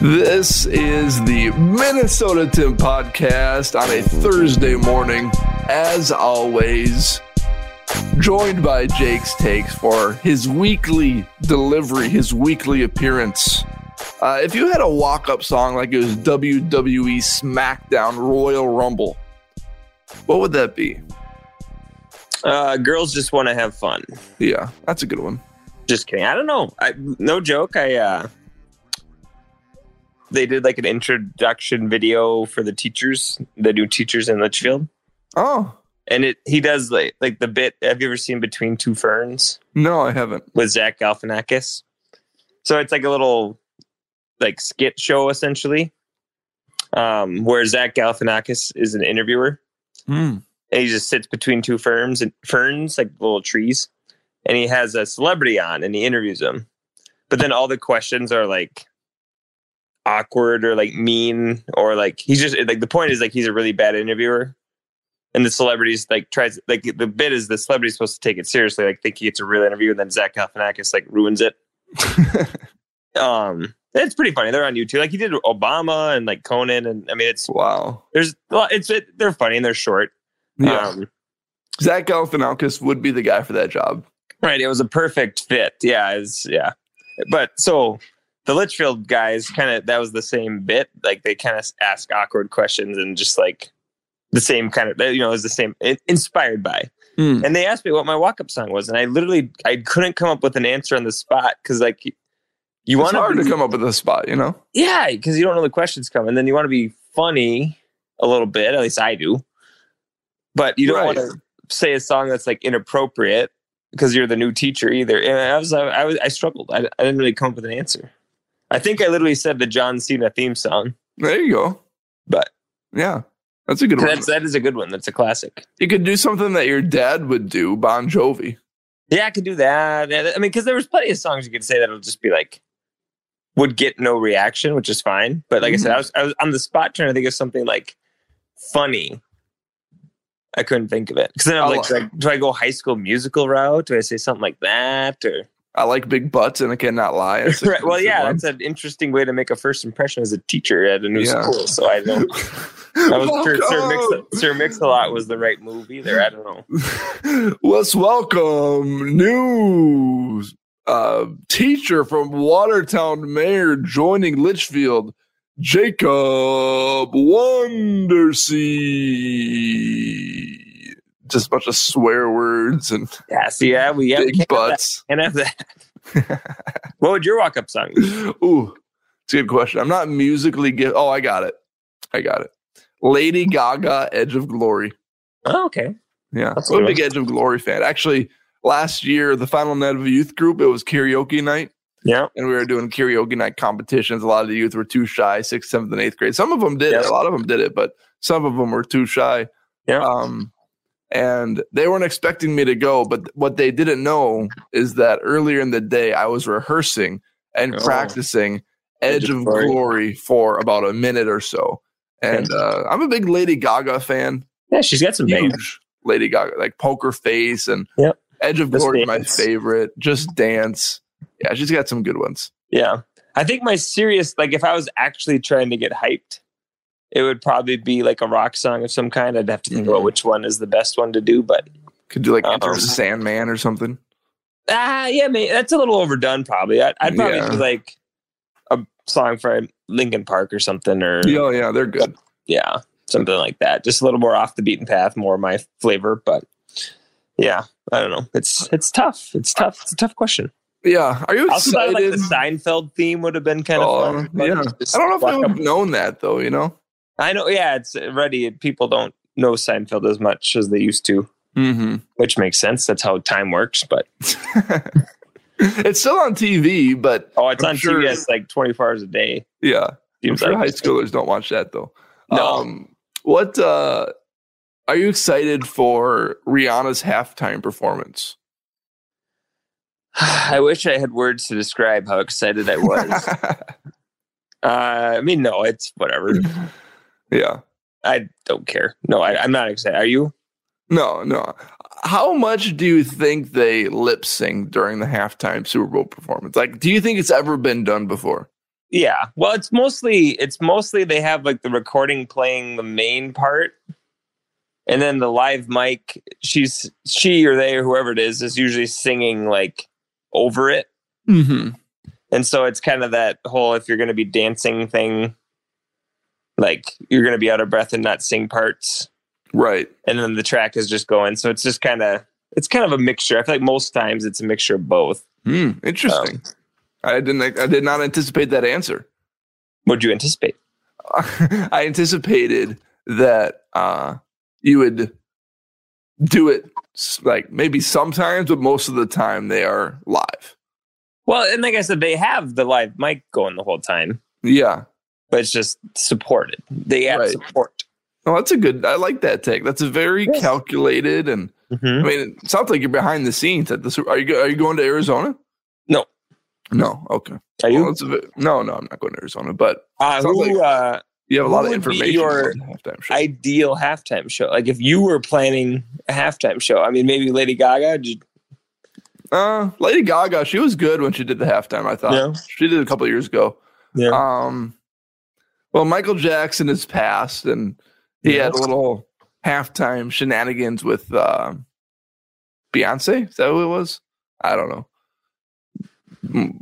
This is the Minnesota Tim Podcast on a Thursday morning, as always, joined by Jake's Takes for his weekly delivery, his weekly appearance. If you had a walk-up song like it was WWE Smackdown, Royal Rumble, what would that be? Girls Just Want to Have Fun. Yeah, that's a good one. Just kidding. I don't know. No joke. They did like an introduction video for the teachers, the new teachers in Litchfield. Oh. And he does like the bit. Have you ever seen Between Two Ferns? No, I haven't. With Zach Galifianakis. So it's like a little like skit show essentially, where Zach Galifianakis is an interviewer. Mm. And he just sits between two ferns, like little trees. And he has a celebrity on and he interviews him. But then all the questions are like awkward or like mean, or like he's just like, the point is like he's a really bad interviewer, and the celebrities like tries, like the bit is the celebrity's supposed to take it seriously, like think he gets a real interview, and then Zach Galifianakis like ruins it. It's pretty funny. They're on YouTube. Like he did Obama and like Conan, and I mean it's wow. They're funny and they're short. Yeah. Zach Galifianakis would be the guy for that job, right? It was a perfect fit. Yeah. But so. The Litchfield guys that was the same bit. Like they kind of ask awkward questions and just like the same kind of, it was the same inspired by. Mm. And they asked me what my walk-up song was. And I couldn't come up with an answer on the spot. Cause like it's hard to come up with a spot, Yeah. Cause you don't know the questions come. And then you want to be funny a little bit. At least I do. But you don't want to say a song that's like inappropriate because you're the new teacher either. And I struggled. I didn't really come up with an answer. I think I literally said the John Cena theme song. There you go. But yeah, that's a good one. That is a good one. That's a classic. You could do something that your dad would do, Bon Jovi. Yeah, I could do that. I mean, because there was plenty of songs you could say that'll just be like, would get no reaction, which is fine. But like I said, I was on the spot trying to think of something like funny. I couldn't think of it. Because then I'm like, do I go High School Musical route? Do I say something like that? Or... I like big butts and I cannot lie. Right. Well, yeah, that's an interesting way to make a first impression as a teacher at a new school. So I don't. I was Sir Mix-a-Lot was the right move either. I don't know. Let's welcome new teacher from Watertown, Mayor joining Litchfield, Jacob Wondersee. Just a bunch of swear words and big butts. Can't have that. What would your walk-up song be? Ooh, it's a good question. I'm not musically good. Oh, I got it. Lady Gaga, Edge of Glory. Oh, okay. Yeah, I'm a big Edge of Glory fan. Actually, last year, the final night of a youth group, it was karaoke night. Yeah. And we were doing karaoke night competitions. A lot of the youth were too shy, 6th, 7th, and 8th grade. Some of them did it. A lot of them did it, but some of them were too shy. Yeah. And they weren't expecting me to go, but what they didn't know is that earlier in the day, I was rehearsing and practicing Edge of Glory for about a minute or so. And I'm a big Lady Gaga fan. Yeah, she's got some huge Lady Gaga, like Poker Face and Edge of Glory is my favorite. Just Dance. Yeah, she's got some good ones. Yeah. I think my serious, like if I was actually trying to get hyped, it would probably be like a rock song of some kind. I'd have to think about which one is the best one to do, but could do like Enter Sandman or something. Yeah, man, that's a little overdone. Probably, I'd probably do like a song for Linkin Park or something. Or yeah, they're good. Yeah, something like that. Just a little more off the beaten path, more my flavor. But yeah, I don't know. It's tough. It's tough. It's a tough question. Yeah, are you excited? Also, like the Seinfeld theme would have been kind of fun. Yeah, I don't know if I would have known that though. You know. I know, yeah, it's already people don't know Seinfeld as much as they used to, which makes sense. That's how time works, but it's still on TV. But it's I'm on sure TV. It's like 24 hours a day. Yeah, I'm sure high schoolers don't watch that though. No. What are you excited for Rihanna's halftime performance? I wish I had words to describe how excited I was. I mean, no, it's whatever. Yeah. I don't care. No, I'm not excited. Are you? No. How much do you think they lip sync during the halftime Super Bowl performance? Like, do you think it's ever been done before? Yeah. Well, it's mostly they have like the recording playing the main part. And then the live mic, she or they or whoever it is usually singing like over it. And so it's kind of that whole, if you're going to be dancing thing, like you're going to be out of breath and not sing parts. Right. And then the track is just going. So it's just kind of a mixture. I feel like most times it's a mixture of both. Interesting. I did not anticipate that answer. What'd you anticipate? I anticipated that you would do it like maybe sometimes, but most of the time they are live. Well, and like I said, they have the live mic going the whole time. Yeah. But it's just supported. They have support. Oh, that's a good... I like that take. That's a very calculated and... I mean, it sounds like you're behind the scenes at this... Are you going to Arizona? No. No, okay. Are you? No, I'm not going to Arizona, but... you have a lot of information. Your halftime show. Ideal halftime show. Like, if you were planning a halftime show, I mean, maybe Lady Gaga... Lady Gaga, she was good when she did the halftime, I thought. Yeah. She did a couple of years ago. Yeah. Well, Michael Jackson has passed, and he had a little halftime shenanigans with Beyonce. Is that who it was? I don't know.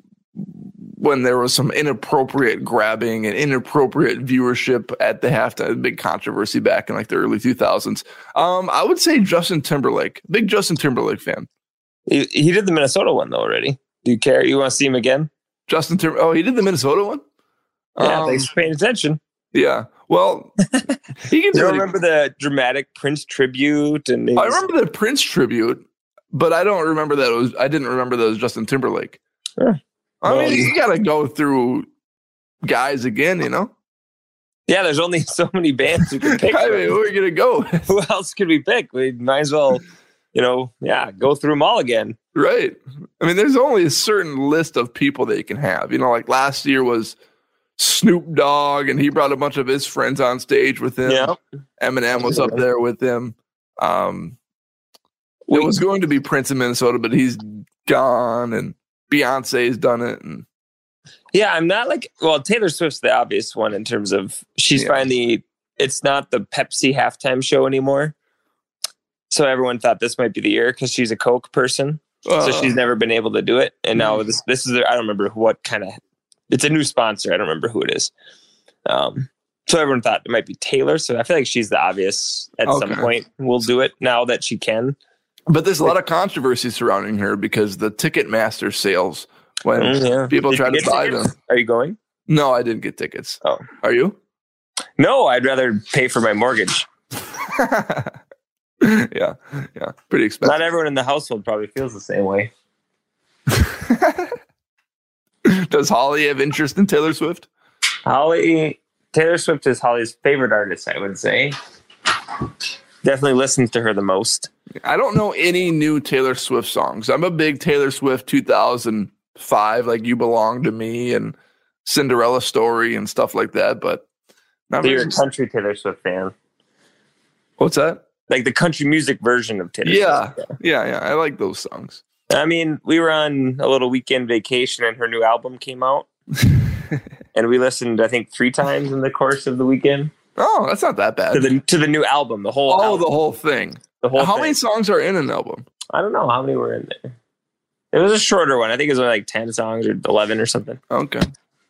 When there was some inappropriate grabbing and inappropriate viewership at the halftime, big controversy back in like the early 2000s. I would say Justin Timberlake, big Justin Timberlake fan. He did the Minnesota one though already. Do you care? You want to see him again? Justin Timberlake. Oh, he did the Minnesota one. Yeah, thanks for paying attention. Yeah. Well, he can. I remember the dramatic Prince tribute, and I remember the Prince tribute, but I don't remember that it was. I didn't remember that it was Justin Timberlake. Sure. I mean, you got to go through guys again, you know. Yeah, there's only so many bands you can pick. I mean, who are you gonna go? Who else could we pick? We might as well. You know, yeah, go through them all again. Right. I mean, there's only a certain list of people that you can have. You know, like last year was Snoop Dogg, and he brought a bunch of his friends on stage with him. Yeah. Eminem was up there with him. It was going to be Prince in Minnesota, but he's gone, and Beyonce's done it. And yeah, I'm not like, well, Taylor Swift's the obvious one in terms of she's finally, it's not the Pepsi halftime show anymore. So everyone thought this might be the year because she's a Coke person. So she's never been able to do it. And now this is their, I don't remember what kind of, it's a new sponsor. I don't remember who it is. So everyone thought it might be Taylor. So I feel like she's the obvious at some point. We'll do it now that she can. But there's a lot of controversy surrounding her because the Ticketmaster sales, when people try to buy them. Are you going? No, I didn't get tickets. Oh, are you? No, I'd rather pay for my mortgage. Yeah, pretty expensive. Not everyone in the household probably feels the same way. Does Holly have interest in Taylor Swift? Taylor Swift is Holly's favorite artist, I would say. definitely listens to her the most. I don't know any new Taylor Swift songs. I'm a big Taylor Swift 2005, like You Belong to Me and Cinderella Story and stuff like that. But not so you're a country Taylor Swift fan. What's that? Like the country music version of Taylor Swift. Yeah. I like those songs. I mean, we were on a little weekend vacation and her new album came out. And we listened, I think, 3 times in the course of the weekend. Oh, that's not that bad. To the new album, the whole album. The whole thing. How many songs are in an album? I don't know how many were in there. It was a shorter one. I think it was like 10 songs or 11 or something. Okay.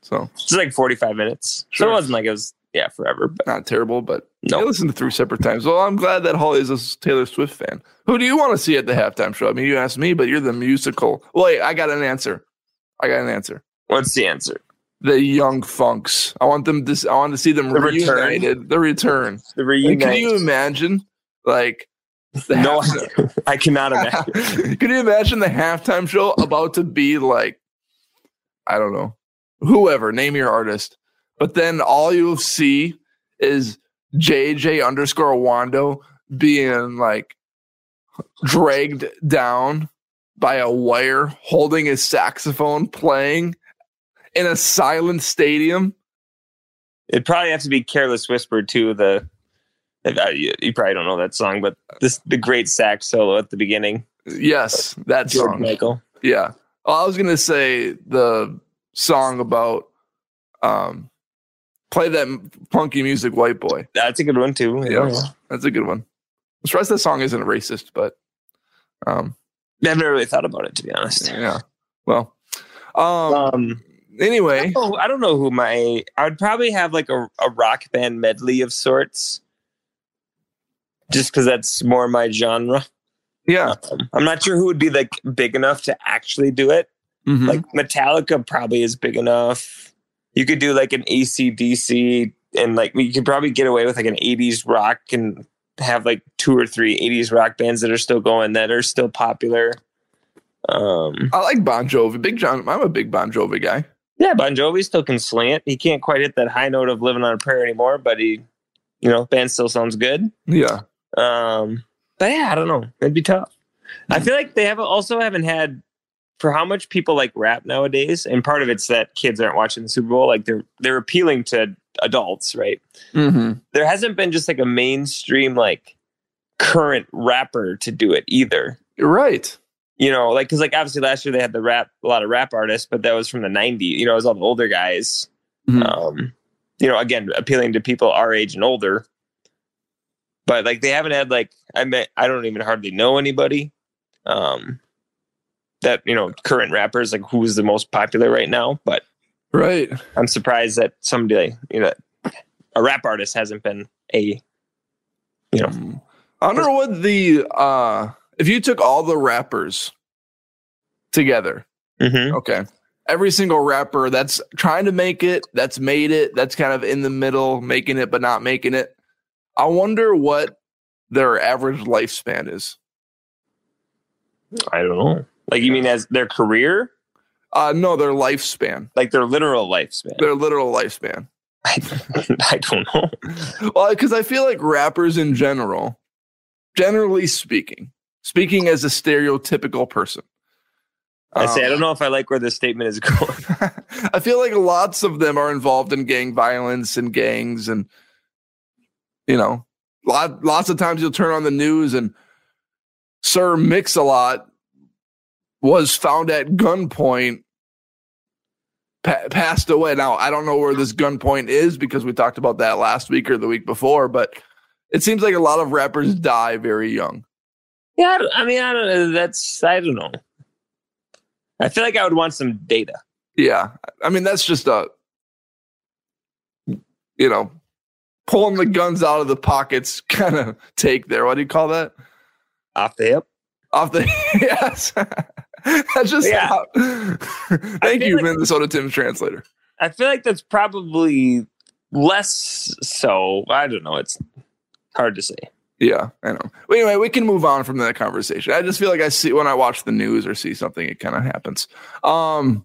So it's like 45 minutes. Sure. So it wasn't like it was, forever. But not terrible, but no. I listened to 3 separate times. Well, I'm glad that Holly is a Taylor Swift fan. Who do you want to see at the halftime show? I mean, you asked me, but you're the musical. Wait, I got an answer. What's the answer? The Young Funks. I want to see them reunited. The return. The reunion. Can you imagine? Like, no, I cannot imagine. Can you imagine the halftime show about to be like, I don't know, whoever, name your artist. But then all you'll see is JJ_Wando being like dragged down by a wire, holding his saxophone, playing in a silent stadium. It'd probably have to be Careless Whisper too. You probably don't know that song, but the great sax solo at the beginning. Yes, that George song. Michael. Yeah. Well, I was gonna say the song about play that punky music, white boy. That's a good one too. Yeah, that's a good one. I'm surprised that song isn't racist, but I've never really thought about it, to be honest. Yeah. Well. Anyway, I don't know who I would probably have like a rock band medley of sorts, just because that's more my genre. Yeah, I'm not sure who would be like big enough to actually do it. Mm-hmm. Like Metallica probably is big enough. You could do like an AC/DC, and like you could probably get away with like an 80s rock and have like 2 or 3 80s rock bands that are still going, that are still popular. I like Bon Jovi. I'm a big Bon Jovi guy. Yeah, Bon Jovi still can sling it. He can't quite hit that high note of Living on a Prayer anymore, but band still sounds good. Yeah. But yeah, I don't know. It'd be tough. I feel like they haven't had, for how much people like rap nowadays, and part of it's that kids aren't watching the Super Bowl. Like they're appealing to adults, right? Mm-hmm. There hasn't been just like a mainstream like current rapper to do it either. You're right. You know, like, because, like, obviously last year they had a lot of rap artists, but that was from the 90s. You know, it was all the older guys. Mm-hmm. You know, again, appealing to people our age and older. But, like, they haven't had, like, I don't even hardly know anybody that, you know, current rappers, like, who's the most popular right now. But right, I'm surprised that somebody, you know, a rap artist hasn't been I wonder what the... If you took all the rappers together, mm-hmm. Okay, every single rapper that's trying to make it, that's made it, that's kind of in the middle, making it but not making it, I wonder what their average lifespan is. I don't know. Like, you mean as their career? No, their lifespan. Like their literal lifespan. I don't know. Well, because I feel like rappers in general, generally speaking, as a stereotypical person. I don't know if I like where this statement is going. I feel like lots of them are involved in gang violence and gangs, and, you know, lots of times you'll turn on the news and Sir Mix-a-Lot was found at gunpoint, passed away. Now, I don't know where this gunpoint is because we talked about that last week or the week before, but it seems like a lot of rappers die very young. Yeah, I don't know. I feel like I would want some data. Yeah, I mean, that's just pulling the guns out of the pockets kind of take there. What do you call that? Off the hip. Yes. That's just, yeah. Thank you, like, Minnesota Tim's translator. I feel like that's probably less so. I don't know. It's hard to say. Yeah, I know. But anyway, we can move on from that conversation. I just feel like I see when I watch the news or see something, it kind of happens. Anywho,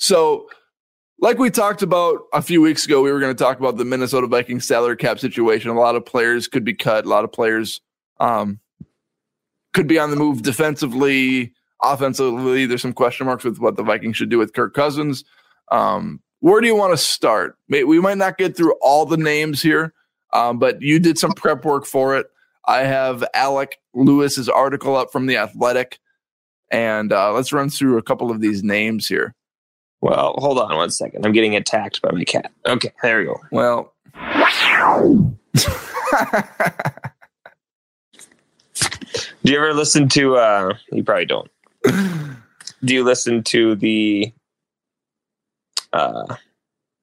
so Like we talked about a few weeks ago, we were going to talk about the Minnesota Vikings salary cap situation. A lot of players could be cut. A lot of players could be on the move defensively, offensively. There's some question marks with what the Vikings should do with Kirk Cousins. Where do you want to start? We might not get through all the names here, but you did some prep work for it. I have Alec Lewis's article up from The Athletic, and let's run through a couple of these names here. Well, hold on one second. I'm getting attacked by my cat. Okay, there we go. Well. Do you ever listen to, you probably don't. Do you listen to the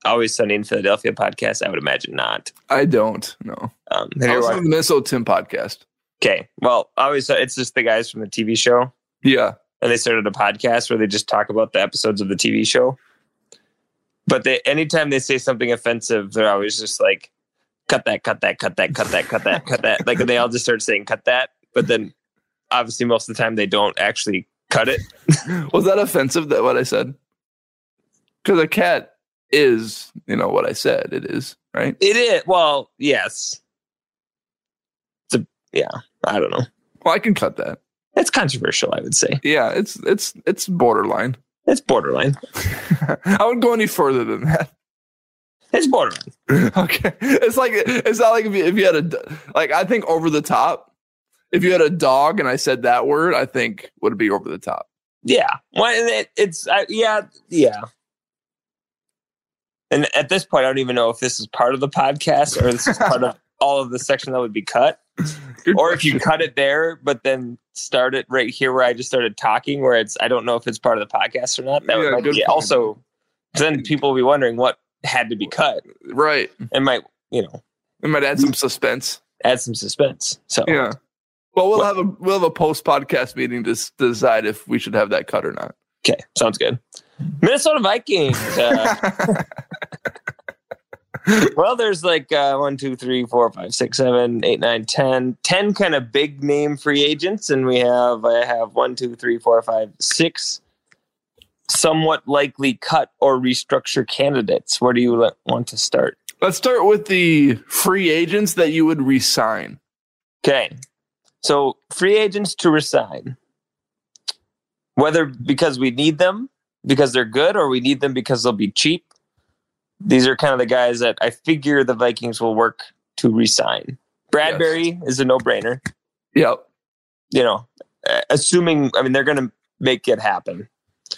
Always Sunny in Philadelphia podcast? I would imagine not. I don't, no. I listen to the Minnesota Tim Podcast. Okay, well, it's just the guys from the TV show. Yeah. And they started a podcast where they just talk about the episodes of the TV show. But anytime they say something offensive, they're always just like, cut that, cut that, cut that, cut that, cut that, cut that. Like, they all just start saying, cut that. But then, obviously, most of the time, they don't actually cut it. Was that offensive, that what I said? Because a cat is, what I said. It is, right? It is. Well, yes. Yeah, I don't know. Well, I can cut that. It's controversial, I would say. Yeah, it's borderline. It's borderline. I wouldn't go any further than that. It's borderline. Okay, it's not like if you had a I think over the top. If you had a dog and I said that word, I think would be over the top. Yeah. Well, yeah. And at this point, I don't even know if this is part of the podcast or this is part of all of the section that would be cut. Or if you cut it there, but then start it right here where I just started talking, where I don't know if it's part of the podcast or not. That would be also, then people will be wondering what had to be cut. Right. It might, it might add some suspense. So yeah. Well, we'll have a post podcast meeting to decide if we should have that cut or not. Okay, sounds good. Minnesota Vikings. Well, there's 1, 2, 3, 4, 5, 6, 7, 8, 9, 10. 10 kind of big name free agents. And I have 1, 2, 3, 4, 5, 6 somewhat likely cut or restructure candidates. Where do you want to start? Let's start with the free agents that you would resign. Okay. So free agents to resign. Whether because we need them, because they're good, or we need them because they'll be cheap. These are kind of the guys that I figure the Vikings will work to resign. Bradbury is a no-brainer. Yep. Assuming, they're going to make it happen.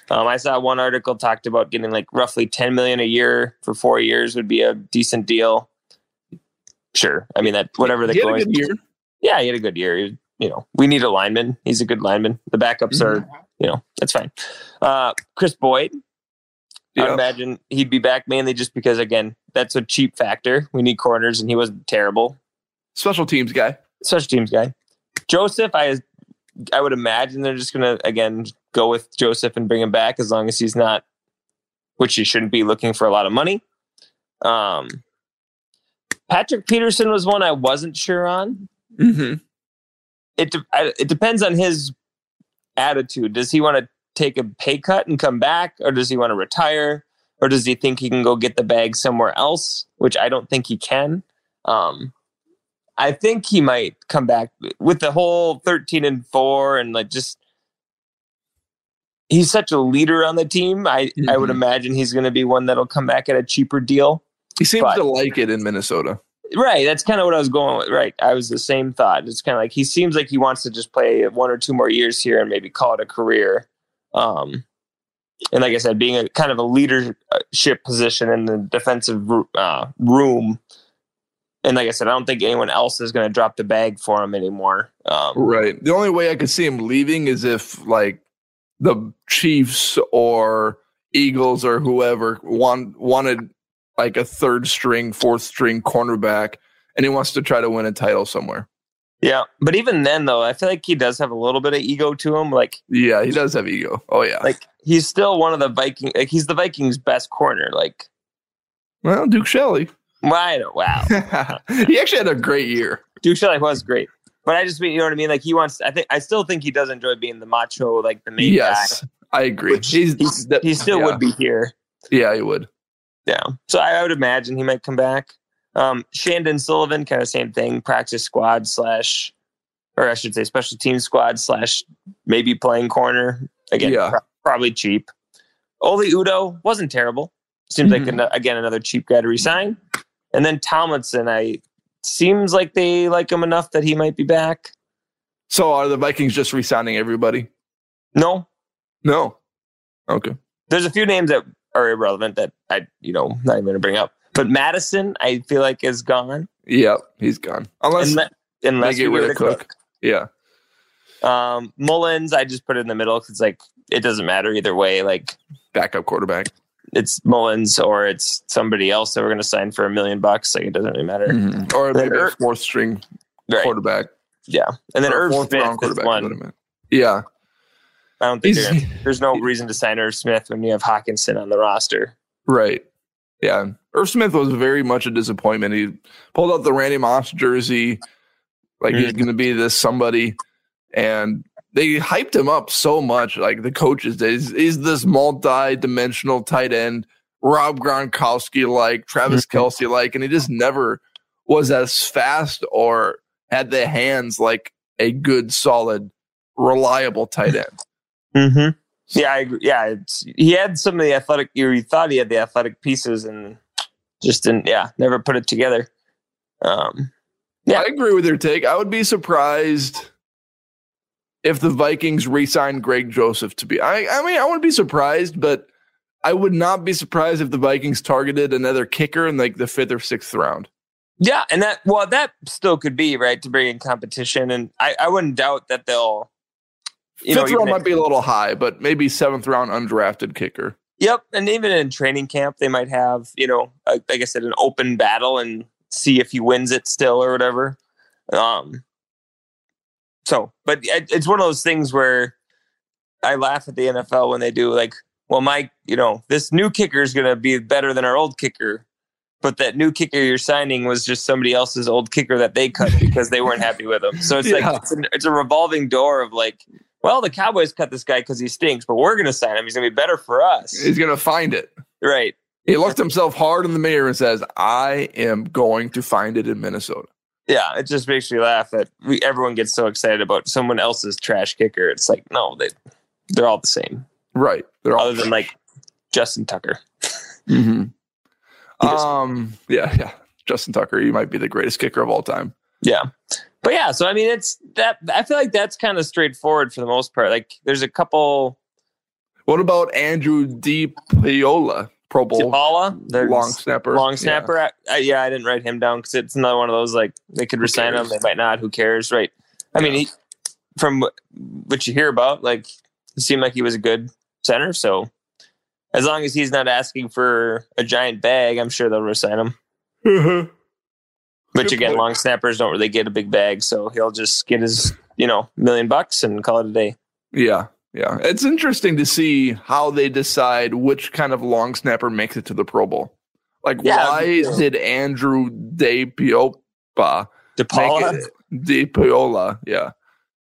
I saw one article talked about getting roughly $10 million a year for 4 years would be a decent deal. Sure. Yeah, he had a good year. We need a lineman. He's a good lineman. The backups are, that's fine. Chris Boyd. I imagine he'd be back mainly just because, again, that's a cheap factor. We need corners, and he wasn't terrible. Special teams guy. Joseph, I would imagine they're just going to, again, go with Joseph and bring him back as long as he's not, which he shouldn't be, looking for a lot of money. Patrick Peterson was one I wasn't sure on. Mm-hmm. It depends on his attitude. Does he want to take a pay cut and come back, or does he want to retire, or does he think he can go get the bag somewhere else, which I don't think he can. I think he might come back with the whole 13-4 and he's such a leader on the team. I would imagine he's going to be one that'll come back at a cheaper deal. He seems to like it in Minnesota. Right. That's kind of what I was going with. Right. I was the same thought. It's kind of he seems like he wants to just play 1 or 2 more years here and maybe call it a career. And like I said, being a kind of a leadership position in the defensive room. And like I said, I don't think anyone else is going to drop the bag for him anymore. Right. The only way I could see him leaving is if the Chiefs or Eagles or whoever wanted a third string, fourth string cornerback, and he wants to try to win a title somewhere. Yeah, but even then, though, I feel he does have a little bit of ego to him. Yeah, he does have ego. Oh, yeah. He's still one of the Vikings. He's the Vikings' best corner. Well, Duke Shelley. Wow. He actually had a great year. Duke Shelley was great. But I just mean, you know what I mean? I still think he does enjoy being the macho, the main guy. Yes, I agree. He still would be here. Yeah, he would. Yeah. So I would imagine he might come back. Shandon Sullivan, kind of same thing, practice squad slash, or I should say special team squad slash maybe playing corner. Again, probably cheap. Ole Udoh wasn't terrible. Seems like, again, another cheap guy to resign. And then Tomlinson, seems like they like him enough that he might be back. So are the Vikings just re-signing everybody? No. Okay. There's a few names that are irrelevant that I not even going to bring up. But Madison, I feel like, is gone. Yeah, he's gone. Unless they get rid of Cook. Yeah. Mullins, I just put it in the middle because it doesn't matter either way. Backup quarterback. It's Mullins or it's somebody else that we're going to sign for $1 million. It doesn't really matter. Mm-hmm. Or maybe a fourth string quarterback. Yeah. And then Irv Smith is one. Yeah. I don't think there's no reason to sign Irv Smith when you have Hawkinson on the roster. Right. Yeah. Irv Smith was very much a disappointment. He pulled out the Randy Moss jersey. He's going to be this somebody. And they hyped him up so much. The coaches did. He's this multi-dimensional tight end, Rob Gronkowski-like, Travis Kelce-like. And he just never was as fast or had the hands like a good, solid, reliable tight end. Mm-hmm. Yeah, I agree. Yeah, he had some of the athletic. You thought he had the athletic pieces, and just didn't. Yeah, never put it together. Yeah, I agree with your take. I would be surprised if the Vikings re-signed Greg Joseph to be. I wouldn't be surprised, but I would not be surprised if the Vikings targeted another kicker in the 5th or 6th round. Yeah, and that still could be right to bring in competition, and I wouldn't doubt that they'll. 5th round might be a little high, but maybe 7th round undrafted kicker. Yep, and even in training camp, they might have like I said, an open battle and see if he wins it still or whatever. But it's one of those things where I laugh at the NFL when they do this new kicker is going to be better than our old kicker, but that new kicker you're signing was just somebody else's old kicker that they cut because they weren't happy with him. So it's it's a revolving door of well, the Cowboys cut this guy because he stinks, but we're going to sign him. He's going to be better for us. He's going to find it. Right. He looked himself hard in the mirror and says, I am going to find it in Minnesota. Yeah, it just makes me laugh that everyone gets so excited about someone else's trash kicker. It's no, they're all the same. Right. They're all other than Justin Tucker. Mm-hmm. Yeah. Justin Tucker, he might be the greatest kicker of all time. Yeah. But yeah, so it's that. I feel like that's kind of straightforward for the most part. There's a couple. What about Andrew DiPaola, Pro Bowl? Long snapper. Yeah. I didn't write him down because it's another one of those they could resign him, they might not. Who cares, right? I mean, from what you hear about, it seemed like he was a good center. So as long as he's not asking for a giant bag, I'm sure they'll resign him. Mm-hmm. Which again, long snappers don't really get a big bag, so he'll just get his, $1 million and call it a day. Yeah. It's interesting to see how they decide which kind of long snapper makes it to the Pro Bowl. Why did Andrew DiPaola, yeah,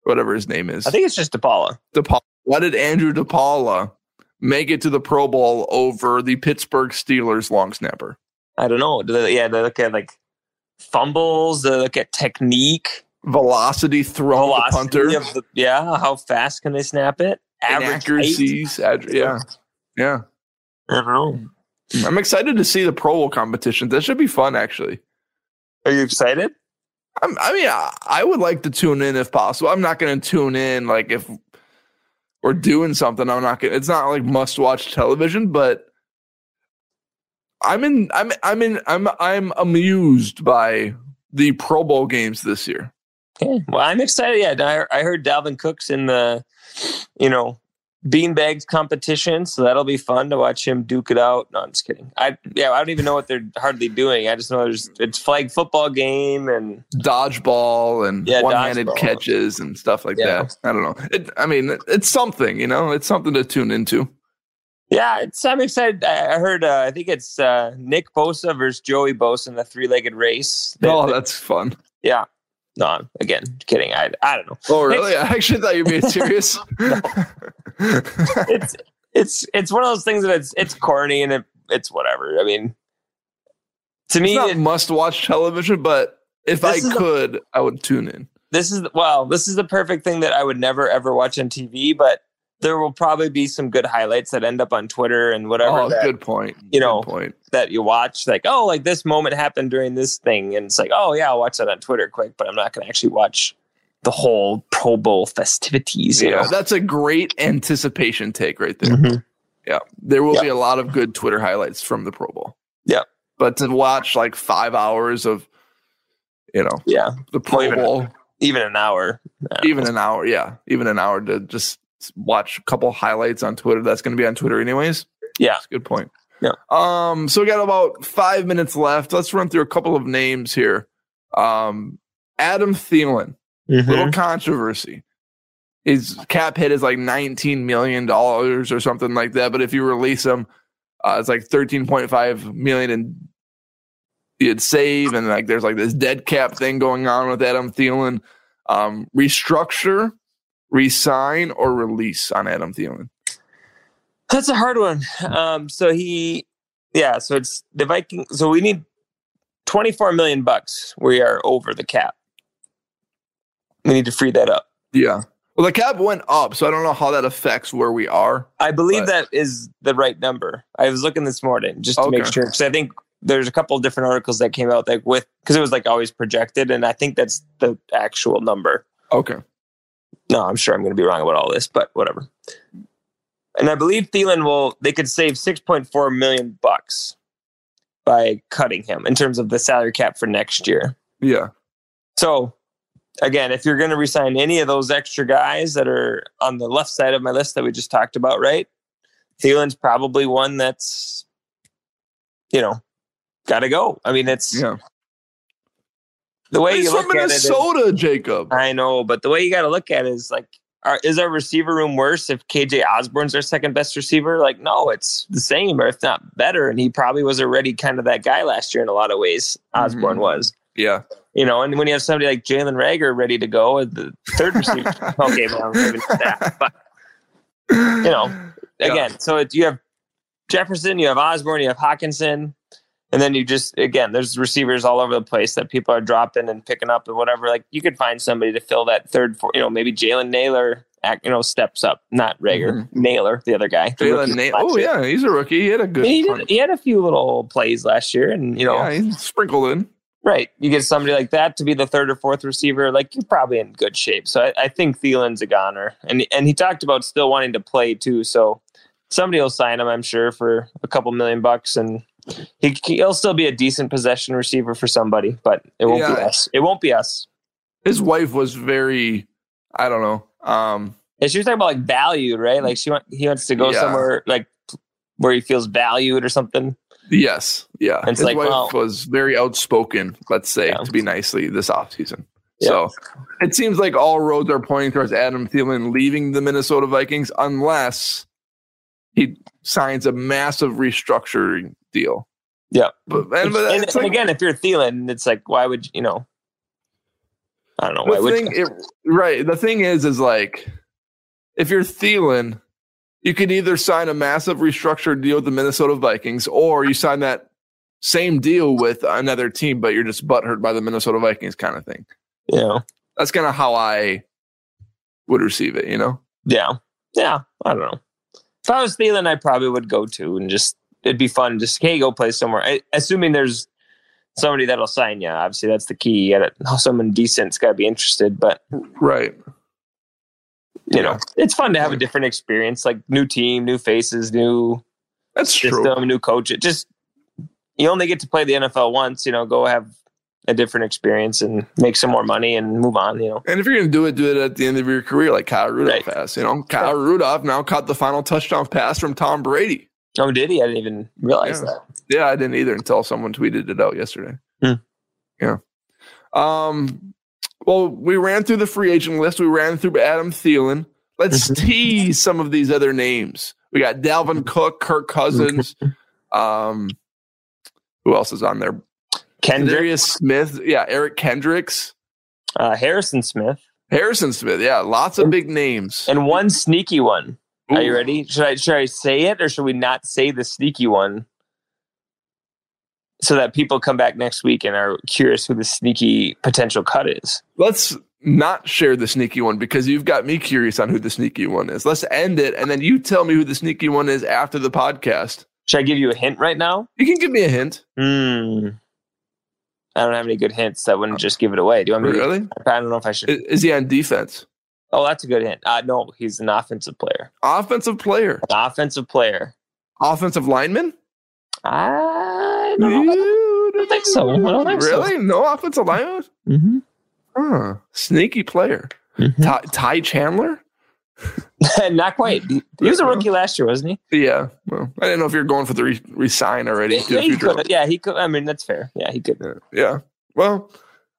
whatever his name is. I think it's just DiPaola. Why did Andrew DiPaola make it to the Pro Bowl over the Pittsburgh Steelers long snapper? I don't know. They look at fumbles, they look at technique, velocity, throw the punter. How fast can they snap it? Accuracies. Yeah. I don't know. I'm excited to see the Pro Bowl competition. That should be fun, actually. Are you excited? I would like to tune in if possible. I'm not going to tune in if we're doing something. I'm not going. It's not must-watch television, but. I'm amused by the Pro Bowl games this year. Okay. Well, I'm excited. Yeah. I heard Dalvin Cook's in the, beanbags competition. So that'll be fun to watch him duke it out. No, I'm just kidding. I don't even know what they're hardly doing. I just know it's flag football game and dodgeball and one-handed catches and stuff that. I don't know. It's something, it's something to tune into. Yeah, I'm excited. I heard, I think it's Nick Bosa versus Joey Bosa in the three-legged race. That's fun. Yeah. No, again, kidding. I don't know. Oh, really? I actually thought you'd be serious. It's one of those things that it's corny and it it's whatever. I mean, to me, it's not must-watch television, but if I could, I would tune in. This is the perfect thing that I would never, ever watch on TV, but there will probably be some good highlights that end up on Twitter and whatever. Oh, that, good point. You know, that you watch, like, oh, like this moment happened during this thing. And it's like, oh, yeah, I'll watch that on Twitter quick, but I'm not going to actually watch the whole Pro Bowl festivities. You know? That's a great anticipation take right there. Mm-hmm. Yeah. There will be a lot of good Twitter highlights from the Pro Bowl. Yeah. But to watch like 5 hours of, you know, the Pro Bowl. Even an hour. Even an hour to just watch a couple highlights on Twitter. That's going to be on Twitter anyways. Yeah. That's a good point. Yeah. So we got about 5 minutes left. Let's run through a couple of names here. Adam Thielen. Mm-hmm. Little controversy. His cap hit is like $19 million or something like that. But if you release him, it's like $13.5 million in you'd save, and like there's like this dead cap thing going on with Adam Thielen. Restructure, resign, or release on Adam Thielen? That's a hard one. So it's the Vikings. So we need $24 million. We are over the cap. We need to free that up. Yeah. Well, the cap went up, so I don't know how that affects where we are. I believe that is the right number. I was looking this morning just to make sure, because I think there's a couple of different articles that came out like with, because it was like always projected, and I think that's the actual number. Okay. No, I'm sure I'm going to be wrong about all this, but whatever. And I believe Thielen they could save $6.4 million by cutting him in terms of the salary cap for next year. Yeah. So again, if you're going to resign any of those extra guys that are on the left side of my list that we just talked about, right? Thielen's probably one that's, you know, got to go. I mean, it's the way you look at it. He's from Minnesota, Jacob. I know, but the way you got to look at it is like, is our receiver room worse if KJ Osborne's our second best receiver? Like, no, it's the same, or if not better. And he probably was already kind of that guy last year in a lot of ways. Osborne was. Yeah. You know, and when you have somebody like Jalen Reagor ready to go, the third receiver. Okay, well, I'm giving it that. But, you know, again, so you have Jefferson, you have Osborne, you have Hawkinson. And then you just, again, there's receivers all over the place that people are dropping and picking up and whatever. Like, you could find somebody to fill that third, you know, maybe Jalen Naylor, steps up. Not Reagor, Naylor, the other guy. Jalen Naylor. Oh, yeah, he's a rookie. He had a good he had a few little plays last year, and, you know. Yeah, he's sprinkled in. Right. You get somebody like that to be the third or fourth receiver, like, you're probably in good shape. So I think Thielen's a goner. And he talked about still wanting to play, too. So somebody will sign him, I'm sure, for a couple $1 million. And he'll still be a decent possession receiver for somebody, but it won't be us. It won't be us. His wife was very, I don't know. And she was talking about like value, right? Like he wants to go somewhere like where he feels valued or something. Yes. Yeah. And his wife was very outspoken, let's say, to be nicely, this offseason. Yeah. So it seems like all roads are pointing towards Adam Thielen leaving the Minnesota Vikings unless he signs a massive restructuring deal. Yeah. But again, if you're Thielen, it's like, why would you know? I don't know. The thing is like, if you're Thielen, you can either sign a massive restructured deal with the Minnesota Vikings, or you sign that same deal with another team, but you're just butthurt by the Minnesota Vikings kind of thing. Yeah. That's kind of how I would receive it, you know? Yeah. Yeah. I don't know. If I was Thielen, I probably would go to and just, it'd be fun. Just, hey, go play somewhere. Assuming there's somebody that'll sign you. Obviously, that's the key. You gotta, someone decent's got to be interested. But right, you know, it's fun to have a different experience. Like new team, new faces, new system, new coach. It just, you only get to play the NFL once. You know, go have a different experience and make some more money and move on, you know. And if you're going to do it at the end of your career, like Kyle Rudolph has. You know, Kyle Rudolph now caught the final touchdown pass from Tom Brady. Oh, did he? I didn't even realize that. Yeah, I didn't either until someone tweeted it out yesterday. Mm. Yeah. Well, we ran through the free agent list. We ran through Adam Thielen. Let's tease some of these other names. We got Dalvin Cook, Kirk Cousins. Who else is on there? Kendrick Smith. Yeah, Eric Kendricks. Harrison Smith. Yeah, lots of big names. And one sneaky one. Ooh. Are you ready? Should I say it, or should we not say the sneaky one? so that people come back next week and are curious who the sneaky potential cut is. Let's not share the sneaky one because you've got me curious on who the sneaky one is. Let's end it, and then you tell me who the sneaky one is after the podcast. Should I give you a hint right now? You can give me a hint. I don't have any good hints. I wouldn't just give it away. Do you want me to? Really? I don't know if I should. Is he on defense? Oh, that's a good hint. No, he's an offensive player. Offensive lineman? I don't think so. Really? No offensive lineman? Mm-hmm. Huh. Sneaky player. Mm-hmm. Ty Chandler? Not quite. He was a rookie last year, wasn't he? Yeah. Well, I didn't know if you were going for the resign already. Yeah, he could. I mean, that's fair. Yeah, he could. Yeah. Well,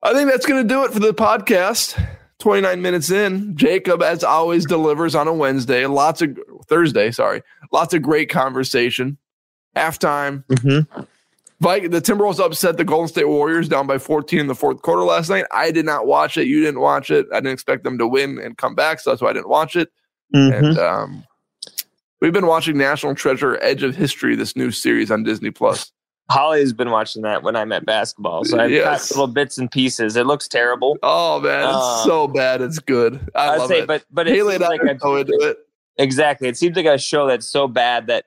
I think that's going to do it for the podcast. 29 minutes in. Jacob, as always, delivers on a Wednesday. Lots of great conversation. Halftime. Mm-hmm. The Timberwolves upset the Golden State Warriors down by 14 in the fourth quarter last night. I did not watch it. You didn't watch it. I didn't expect them to win and come back, so that's why I didn't watch it. Mm-hmm. And we've been watching National Treasure: Edge of History, this new series on Disney+. Holly has been watching that when I'm at basketball, so I've got little bits and pieces. It looks terrible. Oh, man, it's so bad. It's good. I love it. But it seems like I go into it. Exactly. It seems like a show that's so bad that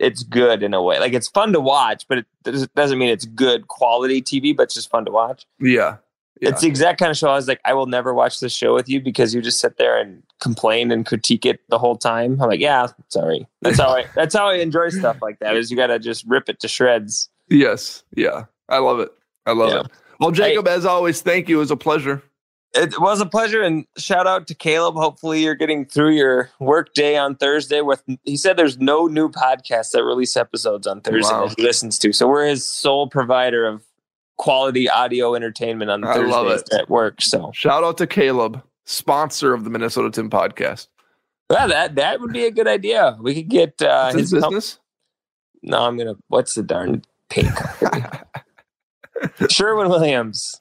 it's good in a way. Like, it's fun to watch, but it doesn't mean it's good quality TV, but it's just fun to watch. Yeah. It's the exact kind of show I was like, I will never watch this show with you because you just sit there and complain and critique it the whole time. I'm like, yeah, sorry. That's how I enjoy stuff like that, is you got to just rip it to shreds. Yes. Yeah. I love it. I love it. Well, Jacob, as always, thank you. It was a pleasure. It was a pleasure, and shout out to Caleb. Hopefully you're getting through your work day on Thursday. He said there's no new podcasts that release episodes on Thursday that he listens to. So we're his sole provider of quality audio entertainment on Thursdays at work. So shout out to Caleb, sponsor of the Minnesota Tim Podcast. Well, that would be a good idea. We could get his business. What's the darn pink company? Sherwin Williams.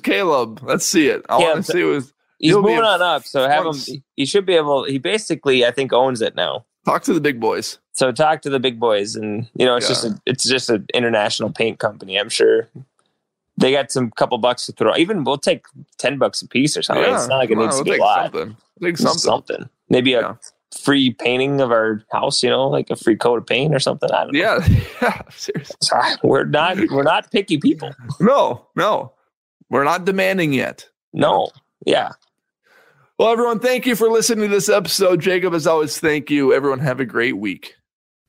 Caleb, let's see it. I want to see what he's moving on up. So have him. He should be able. He basically, I think, owns it now. Talk to the big boys, and it's just an international paint company. I'm sure they got some couple bucks to throw. Even we'll take $10 a piece or something. Yeah. It's not like it needs to be a lot. Something. Maybe a free painting of our house, like a free coat of paint or something. I don't know. Yeah, seriously. We're not picky people. No. We're not demanding yet. No. Yeah. Well, everyone, thank you for listening to this episode. Jacob, as always, thank you. Everyone, have a great week.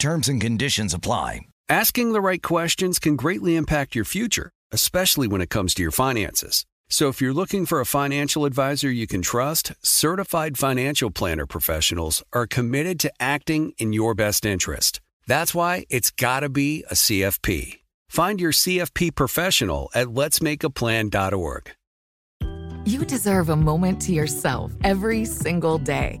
Terms and conditions apply. Asking the right questions can greatly impact your future, especially when it comes to your finances. So if you're looking for a financial advisor you can trust, certified financial planner professionals are committed to acting in your best interest. That's why it's got to be a CFP. Find your CFP professional at letsmakeaplan.org. You deserve a moment to yourself every single day.